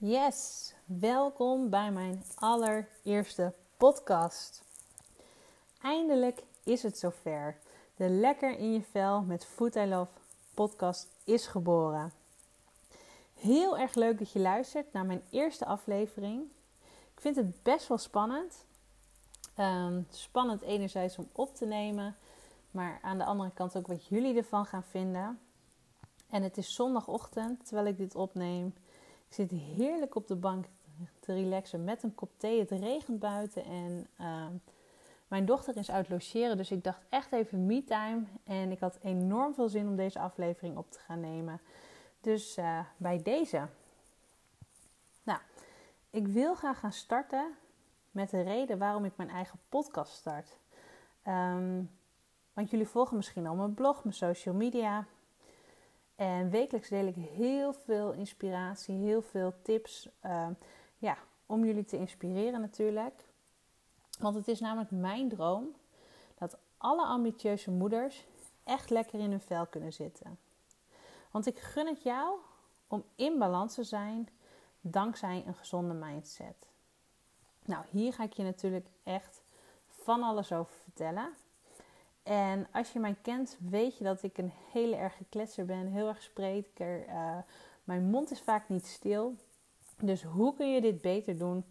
Yes, welkom bij mijn allereerste podcast. Eindelijk is het zover. De Lekker in je Vel met Food and Love podcast is geboren. Heel erg leuk dat je luistert naar mijn eerste aflevering. Ik vind het best wel spannend. Spannend enerzijds om op te nemen, maar aan de andere kant ook wat jullie ervan gaan vinden. En het is zondagochtend terwijl ik dit opneem. Ik zit heerlijk op de bank te relaxen met een kop thee. Het regent buiten en mijn dochter is uit logeren. Dus ik dacht echt even me-time. En ik had enorm veel zin om deze aflevering op te gaan nemen. Dus bij deze. Nou, ik wil graag gaan starten met de reden waarom ik mijn eigen podcast start. Want jullie volgen misschien al mijn blog, mijn social media. En wekelijks deel ik heel veel inspiratie, heel veel tips. Om jullie te inspireren natuurlijk. Want het is namelijk mijn droom dat alle ambitieuze moeders echt lekker in hun vel kunnen zitten. Want ik gun het jou om in balans te zijn dankzij een gezonde mindset. Nou, hier ga ik je natuurlijk echt van alles over vertellen. En als je mij kent, weet je dat ik een hele erge kletser ben, heel erg spreker. Mijn mond is vaak niet stil. Dus hoe kun je dit beter doen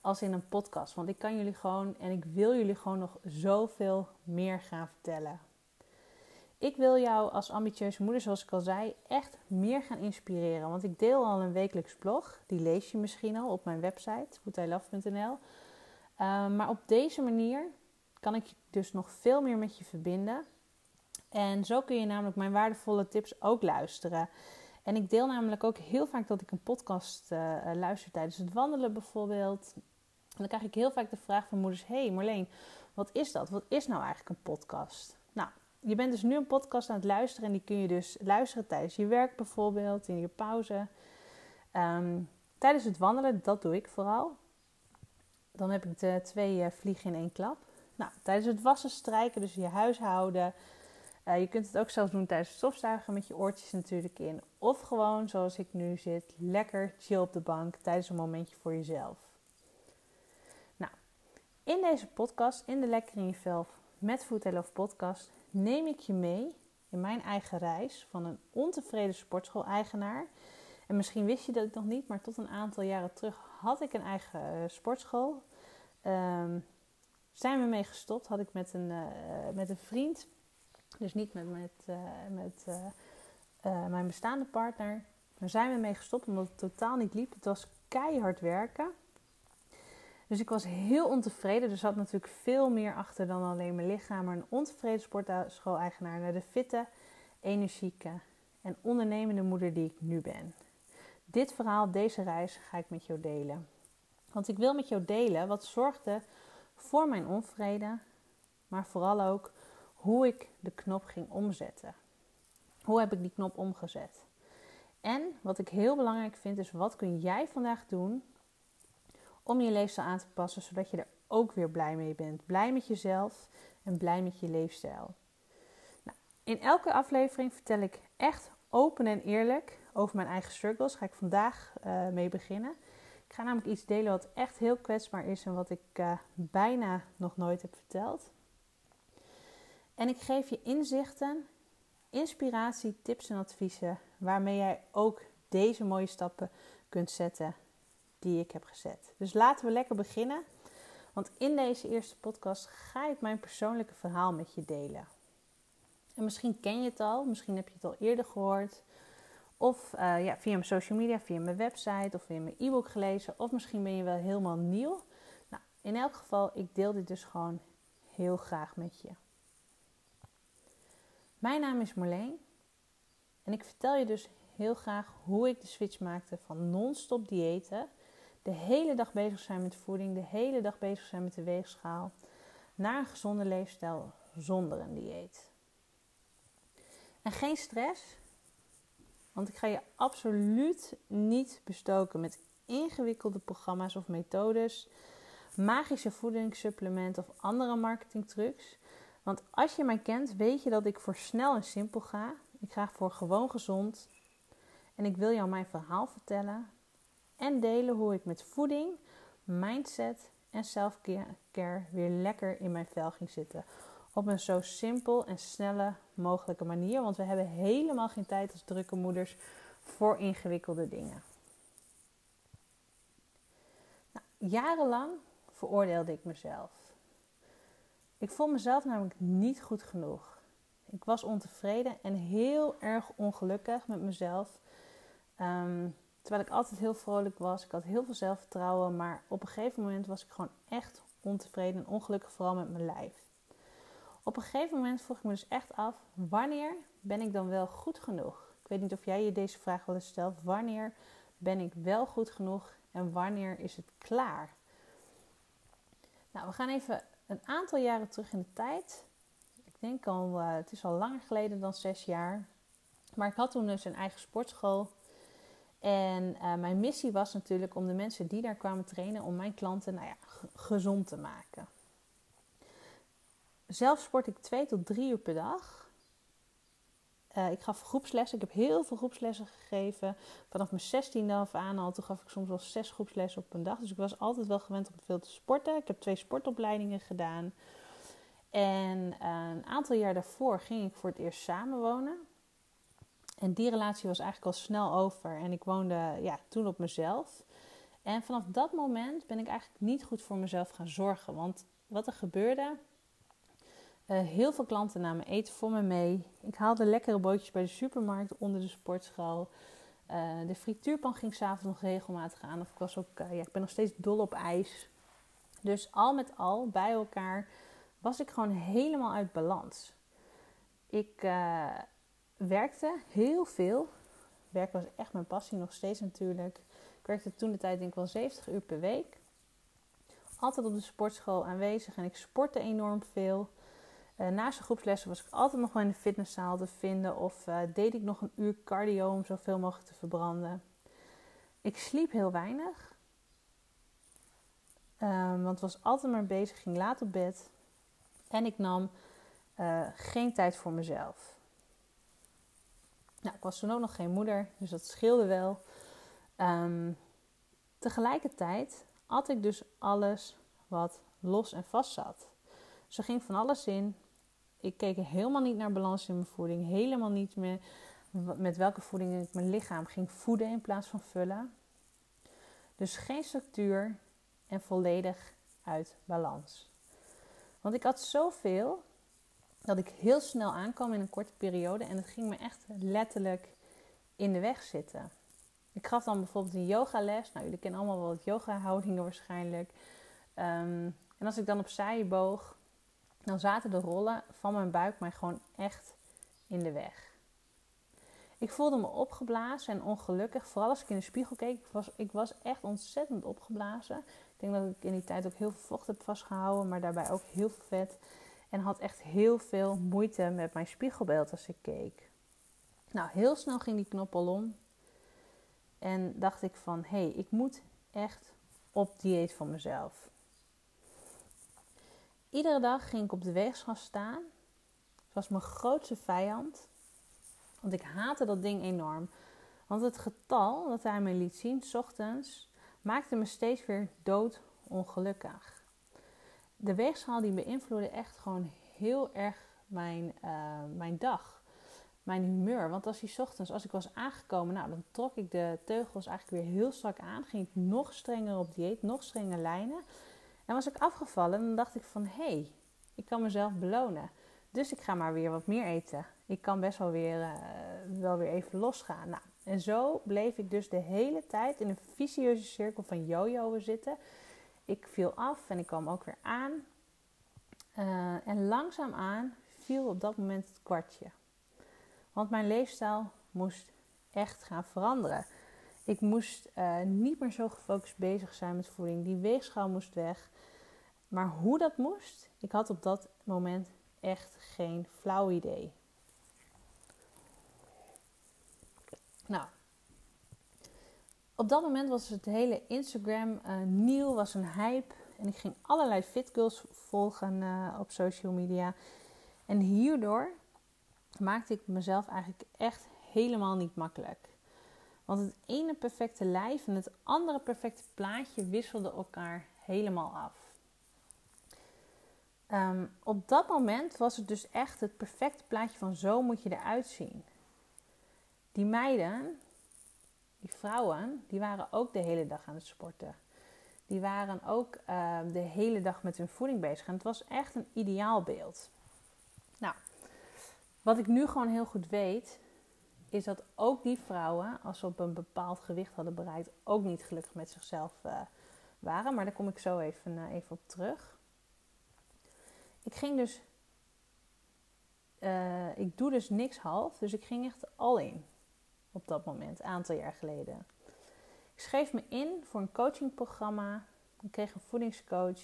als in een podcast? Want ik kan jullie gewoon en ik wil jullie gewoon nog zoveel meer gaan vertellen. Ik wil jou als ambitieuze moeder, zoals ik al zei, echt meer gaan inspireren. Want ik deel al een wekelijks blog. Die lees je misschien al op mijn website, foodheilove.nl. Maar op deze manier kan ik je dus nog veel meer met je verbinden. En zo kun je namelijk mijn waardevolle tips ook luisteren. En ik deel namelijk ook heel vaak dat ik een podcast luister tijdens het wandelen bijvoorbeeld. En dan krijg ik heel vaak de vraag van moeders: hey Marleen, wat is dat? Wat is nou eigenlijk een podcast? Nou, je bent dus nu een podcast aan het luisteren en die kun je dus luisteren tijdens je werk bijvoorbeeld, in je pauze. Tijdens het wandelen, dat doe ik vooral. Dan heb ik de 2 vliegen in één klap. Nou, tijdens het wassen, strijken, dus je huishouden. Je kunt het ook zelfs doen tijdens het stofzuigen met je oortjes natuurlijk in. Of gewoon, zoals ik nu zit, lekker chill op de bank tijdens een momentje voor jezelf. Nou, in deze podcast, in de Lekker in je Vel met Food and Love podcast, neem ik je mee in mijn eigen reis van een ontevreden sportschool-eigenaar. En misschien wist je dat nog niet, maar tot een aantal jaren terug had ik een eigen sportschool. Zijn we mee gestopt, had ik met een vriend. Dus niet met mijn bestaande partner. Daar zijn we mee gestopt omdat het totaal niet liep. Het was keihard werken. Dus ik was heel ontevreden. Er zat natuurlijk veel meer achter dan alleen mijn lichaam. Maar een ontevreden sportschool-eigenaar naar de fitte, energieke en ondernemende moeder die ik nu ben. Dit verhaal, deze reis ga ik met jou delen. Want ik wil met jou delen wat zorgde voor mijn onvrede, maar vooral ook hoe ik de knop ging omzetten. Hoe heb ik die knop omgezet? En wat ik heel belangrijk vind is, wat kun jij vandaag doen om je leefstijl aan te passen, zodat je er ook weer blij mee bent. Blij met jezelf en blij met je leefstijl. Nou, in elke aflevering vertel ik echt open en eerlijk over mijn eigen struggles. Ga ik vandaag mee beginnen. Ik ga namelijk iets delen wat echt heel kwetsbaar is en wat ik bijna nog nooit heb verteld. En ik geef je inzichten, inspiratie, tips en adviezen waarmee jij ook deze mooie stappen kunt zetten die ik heb gezet. Dus laten we lekker beginnen, want in deze eerste podcast ga ik mijn persoonlijke verhaal met je delen. En misschien ken je het al, misschien heb je het al eerder gehoord. Of via mijn social media, via mijn website of via mijn e-book gelezen. Of misschien ben je wel helemaal nieuw. Nou, in elk geval, ik deel dit dus gewoon heel graag met je. Mijn naam is Marleen. En ik vertel je dus heel graag hoe ik de switch maakte van non-stop diëten. De hele dag bezig zijn met voeding. De hele dag bezig zijn met de weegschaal. Naar een gezonde leefstijl zonder een dieet. En geen stress. Want ik ga je absoluut niet bestoken met ingewikkelde programma's of methodes, magische voedingssupplementen of andere marketingtrucs. Want als je mij kent, weet je dat ik voor snel en simpel ga. Ik ga voor gewoon gezond. En ik wil jou mijn verhaal vertellen en delen hoe ik met voeding, mindset en self-care weer lekker in mijn vel ging zitten. Op een zo simpel en snelle mogelijke manier, want we hebben helemaal geen tijd als drukke moeders voor ingewikkelde dingen. Nou, jarenlang veroordeelde ik mezelf. Ik vond mezelf namelijk niet goed genoeg. Ik was ontevreden en heel erg ongelukkig met mezelf. Terwijl ik altijd heel vrolijk was. Ik had heel veel zelfvertrouwen. Maar op een gegeven moment was ik gewoon echt ontevreden en ongelukkig. Vooral met mijn lijf. Op een gegeven moment vroeg ik me dus echt af. Wanneer ben ik dan wel goed genoeg? Ik weet niet of jij je deze vraag wel eens stelt. Wanneer ben ik wel goed genoeg? En wanneer is het klaar? Nou, we gaan even een aantal jaren terug in de tijd. Ik denk al, het is al langer geleden dan 6 jaar. Maar ik had toen dus een eigen sportschool. En mijn missie was natuurlijk om de mensen die daar kwamen trainen, om mijn klanten gezond te maken. Zelf sport ik 2 tot 3 uur per dag. Ik gaf groepslessen. Ik heb heel veel groepslessen gegeven. Vanaf mijn 16e af aan al. Toen gaf ik soms wel 6 groepslessen op een dag. Dus ik was altijd wel gewend om veel te sporten. Ik heb 2 sportopleidingen gedaan. En een aantal jaar daarvoor ging ik voor het eerst samenwonen. En die relatie was eigenlijk al snel over. En ik woonde toen op mezelf. En vanaf dat moment ben ik eigenlijk niet goed voor mezelf gaan zorgen. Want wat er gebeurde... heel veel klanten namen eten voor me mee. Ik haalde lekkere bootjes bij de supermarkt onder de sportschool. De frituurpan ging s'avonds nog regelmatig aan. Of ik was ook, ik ben nog steeds dol op ijs. Dus al met al, bij elkaar, was ik gewoon helemaal uit balans. Ik werkte heel veel. Werken was echt mijn passie, nog steeds natuurlijk. Ik werkte toen de tijd denk ik wel 70 uur per week. Altijd op de sportschool aanwezig en ik sportte enorm veel. Naast de groepslessen was ik altijd nog wel in de fitnesszaal te vinden of deed ik nog een uur cardio om zoveel mogelijk te verbranden. Ik sliep heel weinig, want was altijd maar bezig, ging laat op bed en ik nam geen tijd voor mezelf. Nou, ik was toen ook nog geen moeder, dus dat scheelde wel. Tegelijkertijd at ik dus alles wat los en vast zat. Ze ging van alles in. Ik keek helemaal niet naar balans in mijn voeding. Helemaal niet meer met welke voeding ik mijn lichaam ging voeden in plaats van vullen. Dus geen structuur en volledig uit balans. Want ik at zoveel dat ik heel snel aankwam in een korte periode. En het ging me echt letterlijk in de weg zitten. Ik gaf dan bijvoorbeeld een yogales. Nou, jullie kennen allemaal wel wat yoga-houdingen waarschijnlijk. En als ik dan opzij boog... dan zaten de rollen van mijn buik mij gewoon echt in de weg. Ik voelde me opgeblazen en ongelukkig. Vooral als ik in de spiegel keek. Ik was echt ontzettend opgeblazen. Ik denk dat ik in die tijd ook heel veel vocht heb vastgehouden. Maar daarbij ook heel veel vet. En had echt heel veel moeite met mijn spiegelbeeld als ik keek. Nou, heel snel ging die knop al om. En dacht ik van, hé, ik moet echt op dieet voor mezelf. Iedere dag ging ik op de weegschaal staan. Het was mijn grootste vijand. Want ik haatte dat ding enorm. Want het getal dat hij me liet zien, 's ochtends, maakte me steeds weer doodongelukkig. De weegschaal die beïnvloedde echt gewoon heel erg mijn dag. Mijn humeur. Want als ik was aangekomen, dan trok ik de teugels eigenlijk weer heel strak aan. Ging ik nog strenger op dieet, nog strenger lijnen. En was ik afgevallen en dan dacht ik van, hé, ik kan mezelf belonen. Dus ik ga maar weer wat meer eten. Ik kan best wel weer even losgaan. Nou, en zo bleef ik dus de hele tijd in een vicieuze cirkel van jojoen zitten. Ik viel af en ik kwam ook weer aan. En langzaamaan viel op dat moment het kwartje. Want mijn leefstijl moest echt gaan veranderen. Ik moest niet meer zo gefocust bezig zijn met voeding. Die weegschaal moest weg. Maar hoe dat moest, ik had op dat moment echt geen flauw idee. Nou, op dat moment was het hele Instagram nieuw, was een hype. En ik ging allerlei fitgirls volgen op social media. En hierdoor maakte ik mezelf eigenlijk echt helemaal niet makkelijk. Want het ene perfecte lijf en het andere perfecte plaatje wisselden elkaar helemaal af. Op dat moment was het dus echt het perfecte plaatje van zo moet je eruit zien. Die meiden, die vrouwen, die waren ook de hele dag aan het sporten. Die waren ook de hele dag met hun voeding bezig. En het was echt een ideaalbeeld. Nou, wat ik nu gewoon heel goed weet, is dat ook die vrouwen, als ze op een bepaald gewicht hadden bereikt, ook niet gelukkig met zichzelf waren. Maar daar kom ik zo even op terug. Ik ging dus, ik doe dus niks half, dus ik ging echt all in op dat moment, een aantal jaar geleden. Ik schreef me in voor een coachingprogramma, ik kreeg een voedingscoach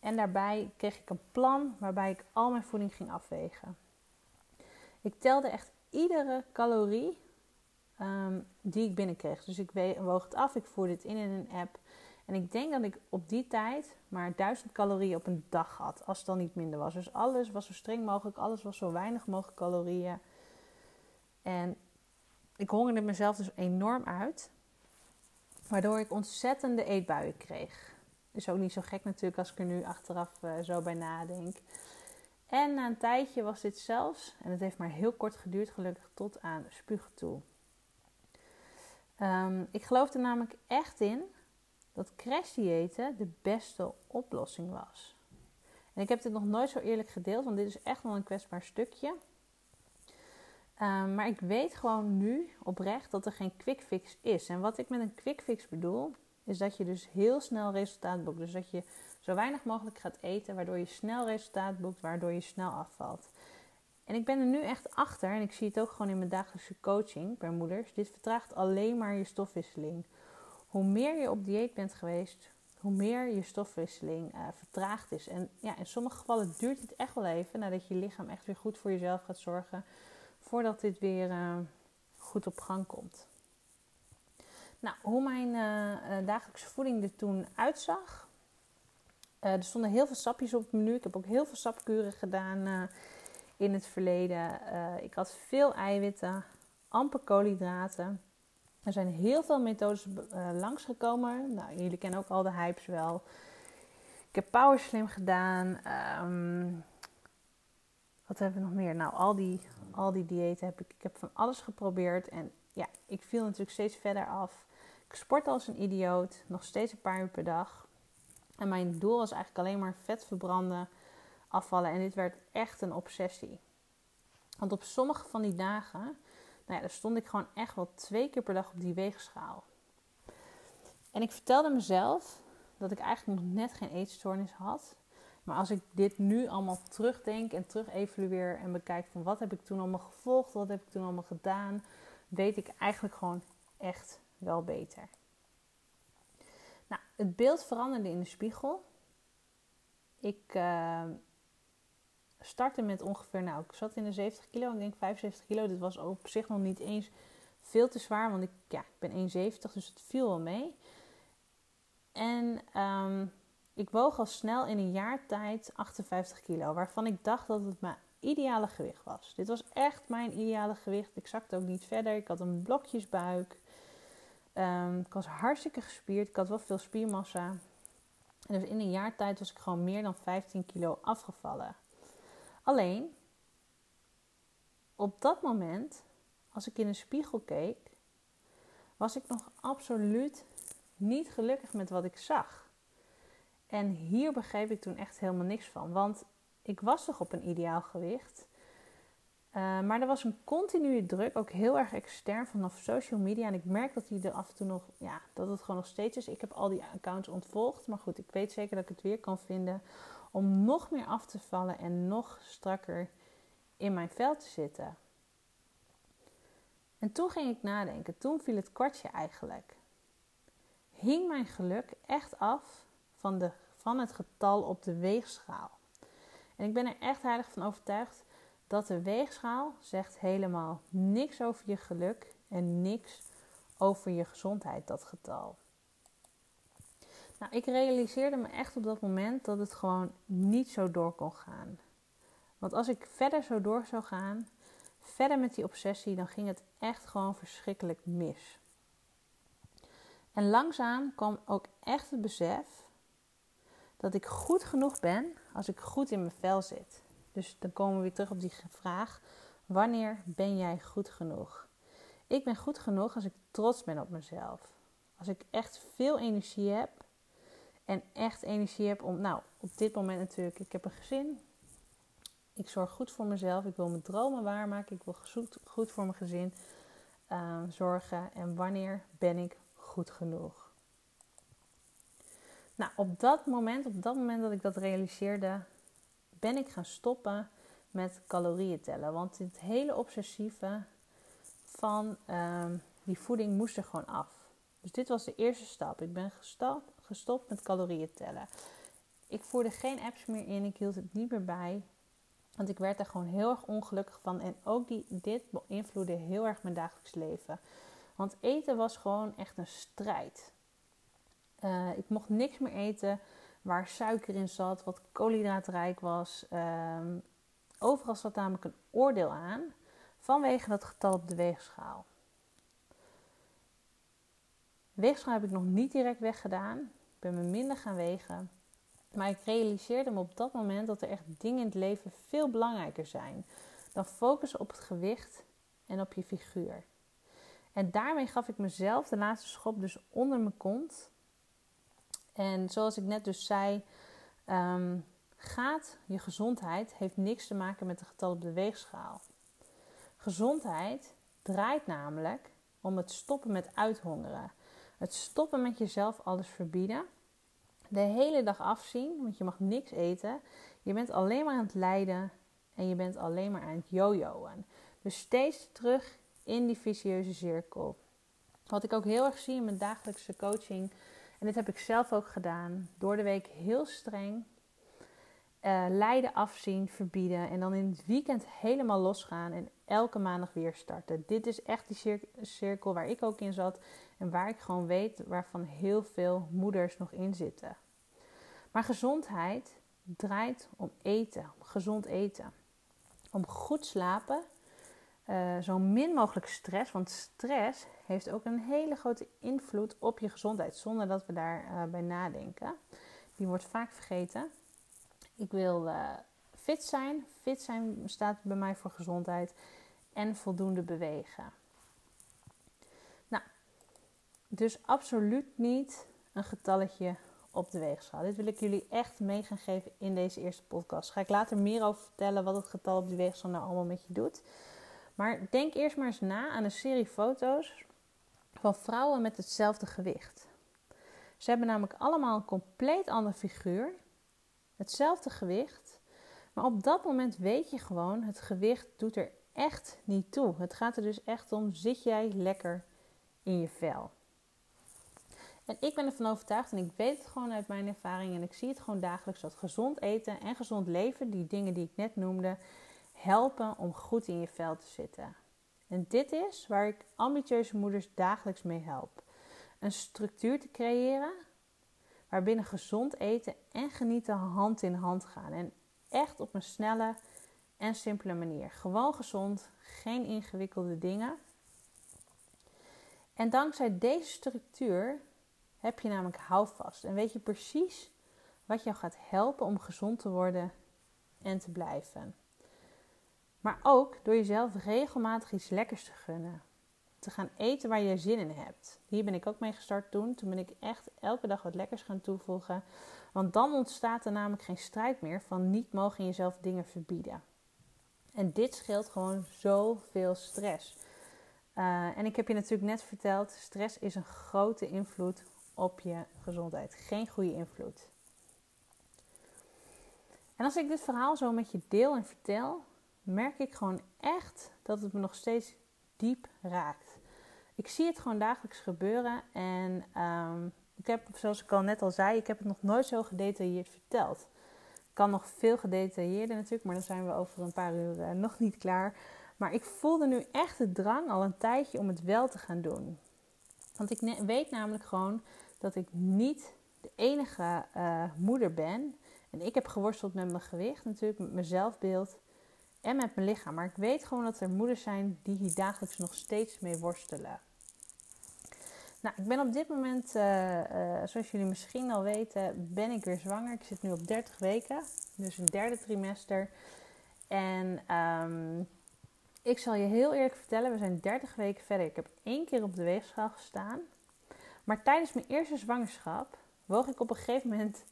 en daarbij kreeg ik een plan waarbij ik al mijn voeding ging afwegen. Ik telde echt iedere calorie die ik binnenkreeg, dus ik woog het af, ik voerde het in een app. En ik denk dat ik op die tijd maar 1000 calorieën op een dag had, als het dan niet minder was. Dus alles was zo streng mogelijk, alles was zo weinig mogelijk calorieën. En ik hongerde mezelf dus enorm uit, waardoor ik ontzettende eetbuien kreeg. Is ook niet zo gek natuurlijk als ik er nu achteraf zo bij nadenk. En na een tijdje was dit zelfs, en het heeft maar heel kort geduurd gelukkig, tot aan spugen toe. Ik geloof er namelijk echt in dat crashdiëten de beste oplossing was. En ik heb dit nog nooit zo eerlijk gedeeld, want dit is echt wel een kwetsbaar stukje. Maar ik weet gewoon nu oprecht dat er geen quick fix is. En wat ik met een quick fix bedoel, is dat je dus heel snel resultaat boekt. Dus dat je zo weinig mogelijk gaat eten, waardoor je snel resultaat boekt, waardoor je snel afvalt. En ik ben er nu echt achter, en ik zie het ook gewoon in mijn dagelijkse coaching bij moeders. Dit vertraagt alleen maar je stofwisseling. Hoe meer je op dieet bent geweest, hoe meer je stofwisseling vertraagd is. En ja, in sommige gevallen duurt het echt wel even nadat je lichaam echt weer goed voor jezelf gaat zorgen, voordat dit weer goed op gang komt. Nou, hoe mijn dagelijkse voeding er toen uitzag. Er stonden heel veel sapjes op het menu. Ik heb ook heel veel sapkuren gedaan in het verleden. Ik had veel eiwitten, amper koolhydraten. Er zijn heel veel methodes langsgekomen. Nou, jullie kennen ook al de hypes wel. Ik heb Powerslim gedaan. Wat hebben we nog meer? Nou, al die diëten heb ik. Ik heb van alles geprobeerd. En ja, ik viel natuurlijk steeds verder af. Ik sport als een idioot. Nog steeds een paar uur per dag. En mijn doel was eigenlijk alleen maar vet verbranden, afvallen. En dit werd echt een obsessie. Want op sommige van die dagen, nou ja, daar stond ik gewoon echt wel 2 keer per dag op die weegschaal. En ik vertelde mezelf dat ik eigenlijk nog net geen eetstoornis had. Maar als ik dit nu allemaal terugdenk en terug evalueer en bekijk van wat heb ik toen allemaal gevolgd, wat heb ik toen allemaal gedaan, weet ik eigenlijk gewoon echt wel beter. Nou, het beeld veranderde in de spiegel. Ik startte met ongeveer, nou, ik zat in de 70 kilo, ik denk 75 kilo. Dit was op zich nog niet eens veel te zwaar, want ik ben 1,70, dus het viel wel mee. En ik woog al snel in een jaar tijd 58 kilo, waarvan ik dacht dat het mijn ideale gewicht was. Dit was echt mijn ideale gewicht. Ik zakte ook niet verder, ik had een blokjesbuik. Ik was hartstikke gespierd, ik had wel veel spiermassa. En dus in een jaar tijd was ik gewoon meer dan 15 kilo afgevallen. Alleen, op dat moment, als ik in een spiegel keek, was ik nog absoluut niet gelukkig met wat ik zag. En hier begreep ik toen echt helemaal niks van. Want ik was toch op een ideaal gewicht. Maar er was een continue druk, ook heel erg extern vanaf social media. En ik merk dat die er af en toe nog, ja, dat het gewoon nog steeds is. Ik heb al die accounts ontvolgd. Maar goed, ik weet zeker dat ik het weer kan vinden om nog meer af te vallen en nog strakker in mijn vel te zitten. En toen ging ik nadenken. Toen viel het kwartje eigenlijk. Hing mijn geluk echt af van het getal op de weegschaal. En ik ben er echt heilig van overtuigd dat de weegschaal zegt helemaal niks over je geluk en niks over je gezondheid, dat getal. Nou, ik realiseerde me echt op dat moment dat het gewoon niet zo door kon gaan. Want als ik verder zo door zou gaan, verder met die obsessie, dan ging het echt gewoon verschrikkelijk mis. En langzaam kwam ook echt het besef dat ik goed genoeg ben als ik goed in mijn vel zit. Dus dan komen we weer terug op die vraag, wanneer ben jij goed genoeg? Ik ben goed genoeg als ik trots ben op mezelf. Als ik echt veel energie heb en echt energie heb om, nou op dit moment natuurlijk, ik heb een gezin. Ik zorg goed voor mezelf, ik wil mijn dromen waarmaken, ik wil goed voor mijn gezin zorgen. En wanneer ben ik goed genoeg? Nou, op dat moment dat ik dat realiseerde, ben ik gaan stoppen met calorieën tellen. Want dit hele obsessieve van die voeding moest er gewoon af. Dus dit was de eerste stap. Ik ben gestopt met calorieën tellen. Ik voerde geen apps meer in, ik hield het niet meer bij. Want ik werd er gewoon heel erg ongelukkig van. En ook dit beïnvloedde heel erg mijn dagelijks leven. Want eten was gewoon echt een strijd. Ik mocht niks meer eten waar suiker in zat, wat koolhydraatrijk was. Overal zat namelijk een oordeel aan vanwege dat getal op de weegschaal. De weegschaal heb ik nog niet direct weggedaan. Ik ben me minder gaan wegen. Maar ik realiseerde me op dat moment dat er echt dingen in het leven veel belangrijker zijn dan focussen op het gewicht en op je figuur. En daarmee gaf ik mezelf de laatste schop dus onder mijn kont. En zoals ik net dus zei, je gezondheid heeft niks te maken met het getal op de weegschaal. Gezondheid draait namelijk om het stoppen met uithongeren. Het stoppen met jezelf alles verbieden. De hele dag afzien, want je mag niks eten. Je bent alleen maar aan het lijden en je bent alleen maar aan het jojoen. Dus steeds terug in die vicieuze cirkel. Wat ik ook heel erg zie in mijn dagelijkse coaching. En dit heb ik zelf ook gedaan. Door de week heel streng. Lijden afzien, verbieden. En dan in het weekend helemaal losgaan. En elke maandag weer starten. Dit is echt die cirkel waar ik ook in zat. En waar ik gewoon weet waarvan heel veel moeders nog in zitten. Maar gezondheid draait om eten. Om gezond eten. Om goed slapen. Zo min mogelijk stress, want stress heeft ook een hele grote invloed op je gezondheid, zonder dat we daarbij nadenken. Die wordt vaak vergeten. Ik wil fit zijn. Fit zijn staat bij mij voor gezondheid en voldoende bewegen. Nou, dus absoluut niet een getalletje op de weegschaal. Dit wil ik jullie echt mee gaan geven in deze eerste podcast. Ga ik later meer over vertellen wat het getal op de weegschaal nou allemaal met je doet. Maar denk eerst maar eens na aan een serie foto's van vrouwen met hetzelfde gewicht. Ze hebben namelijk allemaal een compleet andere figuur, hetzelfde gewicht. Maar op dat moment weet je gewoon, het gewicht doet er echt niet toe. Het gaat er dus echt om, zit jij lekker in je vel? En ik ben ervan overtuigd en ik weet het gewoon uit mijn ervaring en ik zie het gewoon dagelijks, dat gezond eten en gezond leven, die dingen die ik net noemde, helpen om goed in je vel te zitten. En dit is waar ik ambitieuze moeders dagelijks mee help. Een structuur te creëren waarbinnen gezond eten en genieten hand in hand gaan. En echt op een snelle en simpele manier. Gewoon gezond, geen ingewikkelde dingen. En dankzij deze structuur heb je namelijk houvast. En weet je precies wat jou gaat helpen om gezond te worden en te blijven. Maar ook door jezelf regelmatig iets lekkers te gunnen. Te gaan eten waar je zin in hebt. Hier ben ik ook mee gestart toen. Toen ben ik echt elke dag wat lekkers gaan toevoegen. Want dan ontstaat er namelijk geen strijd meer van niet mogen jezelf dingen verbieden. En dit scheelt gewoon zoveel stress. En ik heb je natuurlijk net verteld, stress is een grote invloed op je gezondheid. Geen goede invloed. En als ik dit verhaal zo met je deel en vertel, merk ik gewoon echt dat het me nog steeds diep raakt. Ik zie het gewoon dagelijks gebeuren en ik heb, zoals ik al net al zei, ik heb het nog nooit zo gedetailleerd verteld. Kan nog veel gedetailleerder natuurlijk, maar dan zijn we over een paar uur nog niet klaar. Maar ik voelde nu echt de drang al een tijdje om het wel te gaan doen. Want ik weet namelijk gewoon dat ik niet de enige moeder ben. En ik heb geworsteld met mijn gewicht natuurlijk, met mijn zelfbeeld. en met mijn lichaam. Maar ik weet gewoon dat er moeders zijn die hier dagelijks nog steeds mee worstelen. Nou, ik ben op dit moment, zoals jullie misschien al weten, ben ik weer zwanger. Ik zit nu op 30 weken, dus een derde trimester. En ik zal je heel eerlijk vertellen, we zijn 30 weken verder. Ik heb 1 keer op de weegschaal gestaan. Maar tijdens mijn eerste zwangerschap woog ik op een gegeven moment,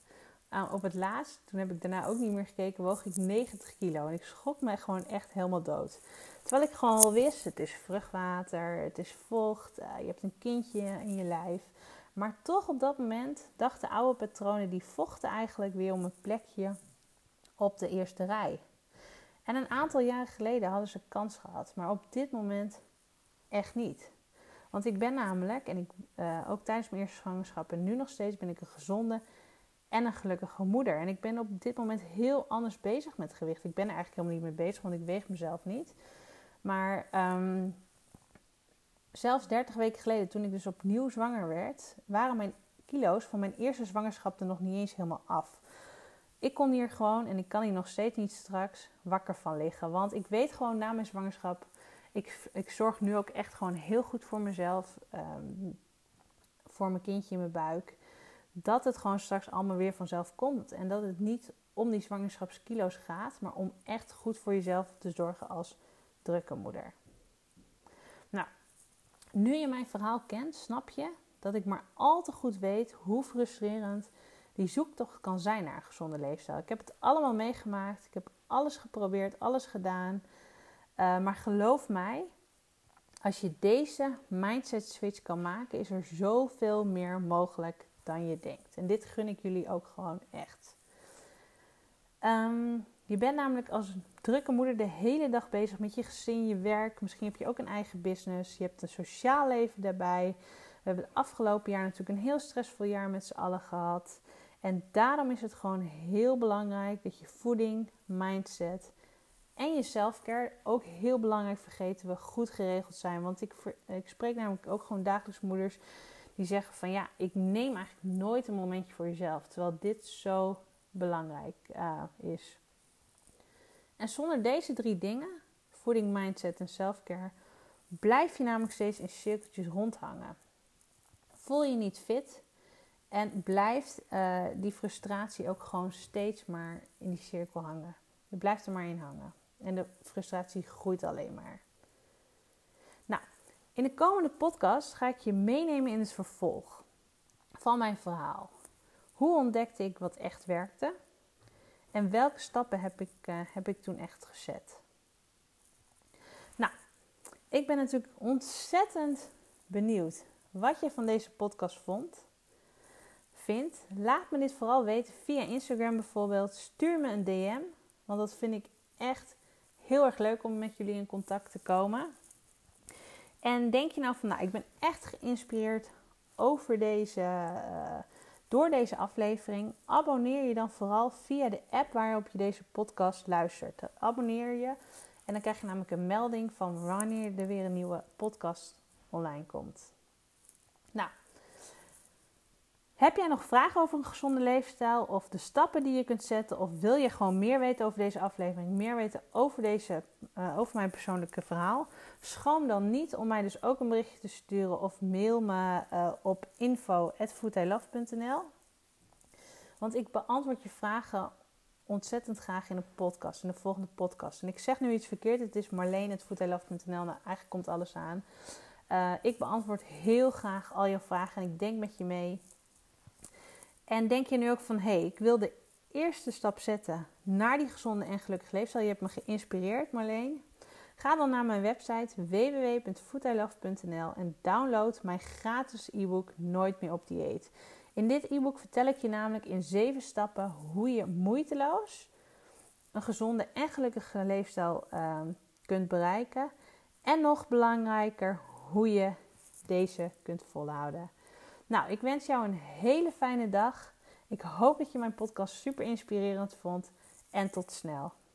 op het laatst, toen heb ik daarna ook niet meer gekeken, woog ik 90 kilo. En ik schrok mij gewoon echt helemaal dood. Terwijl ik gewoon al wist, het is vruchtwater, het is vocht, je hebt een kindje in je lijf. Maar toch op dat moment dachten oude patronen, die vochten eigenlijk weer om een plekje op de eerste rij. En een aantal jaren geleden hadden ze kans gehad, maar op dit moment echt niet. Want ik ben namelijk, en ik ook tijdens mijn eerste zwangerschap en nu nog steeds, ben ik een gezonde en een gelukkige moeder. En ik ben op dit moment heel anders bezig met gewicht. Ik ben er eigenlijk helemaal niet mee bezig, want ik weeg mezelf niet. Maar zelfs 30 weken geleden, toen ik dus opnieuw zwanger werd, waren mijn kilo's van mijn eerste zwangerschap er nog niet eens helemaal af. Ik kon hier gewoon, en ik kan hier nog steeds niet straks wakker van liggen. Want ik weet gewoon na mijn zwangerschap, ik zorg nu ook echt gewoon heel goed voor mezelf, voor mijn kindje in mijn buik. Dat het gewoon straks allemaal weer vanzelf komt. En dat het niet om die zwangerschapskilo's gaat, maar om echt goed voor jezelf te zorgen als drukke moeder. Nou, nu je mijn verhaal kent, snap je dat ik maar al te goed weet hoe frustrerend die zoektocht kan zijn naar een gezonde leefstijl. Ik heb het allemaal meegemaakt. Ik heb alles geprobeerd, alles gedaan. Maar geloof mij, als je deze mindset switch kan maken, is er zoveel meer mogelijk dan je denkt. En dit gun ik jullie ook gewoon echt. Je bent namelijk als drukke moeder de hele dag bezig met je gezin, je werk. Misschien heb je ook een eigen business. Je hebt een sociaal leven daarbij. We hebben het afgelopen jaar natuurlijk een heel stressvol jaar met z'n allen gehad. En daarom is het gewoon heel belangrijk dat je voeding, mindset en je selfcare, ook heel belangrijk vergeten we, goed geregeld zijn. Want ik spreek namelijk ook gewoon dagelijks moeders die zeggen van ja, ik neem eigenlijk nooit een momentje voor jezelf. Terwijl dit zo belangrijk is. En zonder deze 3 dingen, voeding, mindset en selfcare, blijf je namelijk steeds in cirkeltjes rondhangen. Voel je niet fit en blijft die frustratie ook gewoon steeds maar in die cirkel hangen. Je blijft er maar in hangen. En de frustratie groeit alleen maar. Nou, in de komende podcast ga ik je meenemen in het vervolg van mijn verhaal. Hoe ontdekte ik wat echt werkte? En welke stappen heb ik toen echt gezet? Nou, ik ben natuurlijk ontzettend benieuwd wat je van deze podcast vindt. Laat me dit vooral weten via Instagram bijvoorbeeld. Stuur me een DM, want dat vind ik echt heel erg leuk om met jullie in contact te komen. En denk je nou van, nou, ik ben echt geïnspireerd door deze aflevering. Abonneer je dan vooral via de app waarop je deze podcast luistert. Abonneer je en dan krijg je namelijk een melding van wanneer er weer een nieuwe podcast online komt. Nou, heb jij nog vragen over een gezonde leefstijl of de stappen die je kunt zetten? Of wil je gewoon meer weten over deze aflevering, meer weten over, over mijn persoonlijke verhaal? Schroom dan niet om mij dus ook een berichtje te sturen of mail me op info@foodheilove.nl. Want ik beantwoord je vragen ontzettend graag in de podcast, in de volgende podcast. En ik zeg nu iets verkeerd, het is marleen@foodheilove.nl. Nou, eigenlijk komt alles aan. Ik beantwoord heel graag al jouw vragen en ik denk met je mee. En denk je nu ook van, hé, ik wil de eerste stap zetten naar die gezonde en gelukkige leefstijl. Je hebt me geïnspireerd, Marleen. Ga dan naar mijn website www.foodheilove.nl en download mijn gratis e-book Nooit meer op dieet. In dit e-book vertel ik je namelijk in 7 stappen hoe je moeiteloos een gezonde en gelukkige leefstijl kunt bereiken. En nog belangrijker, hoe je deze kunt volhouden. Nou, ik wens jou een hele fijne dag. Ik hoop dat je mijn podcast super inspirerend vond. En tot snel.